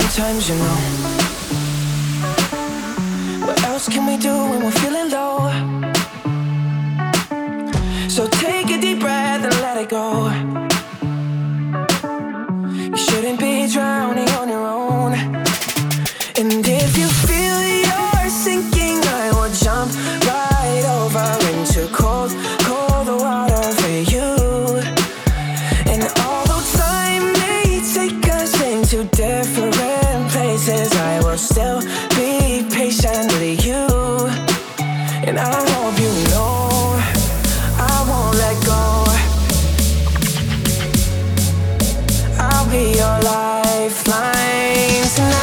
sometimes, you know. What else can we do when we're feeling low? So take a deep breath and let it go. You shouldn't be drowning on your own. And if you feel you're sinking, I will jump right over into cold, cold water for you. And although time may take us into different places, I will still be patient with you. And I hope you know I won't let go. I'll be your lifeline tonight.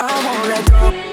I won't let go.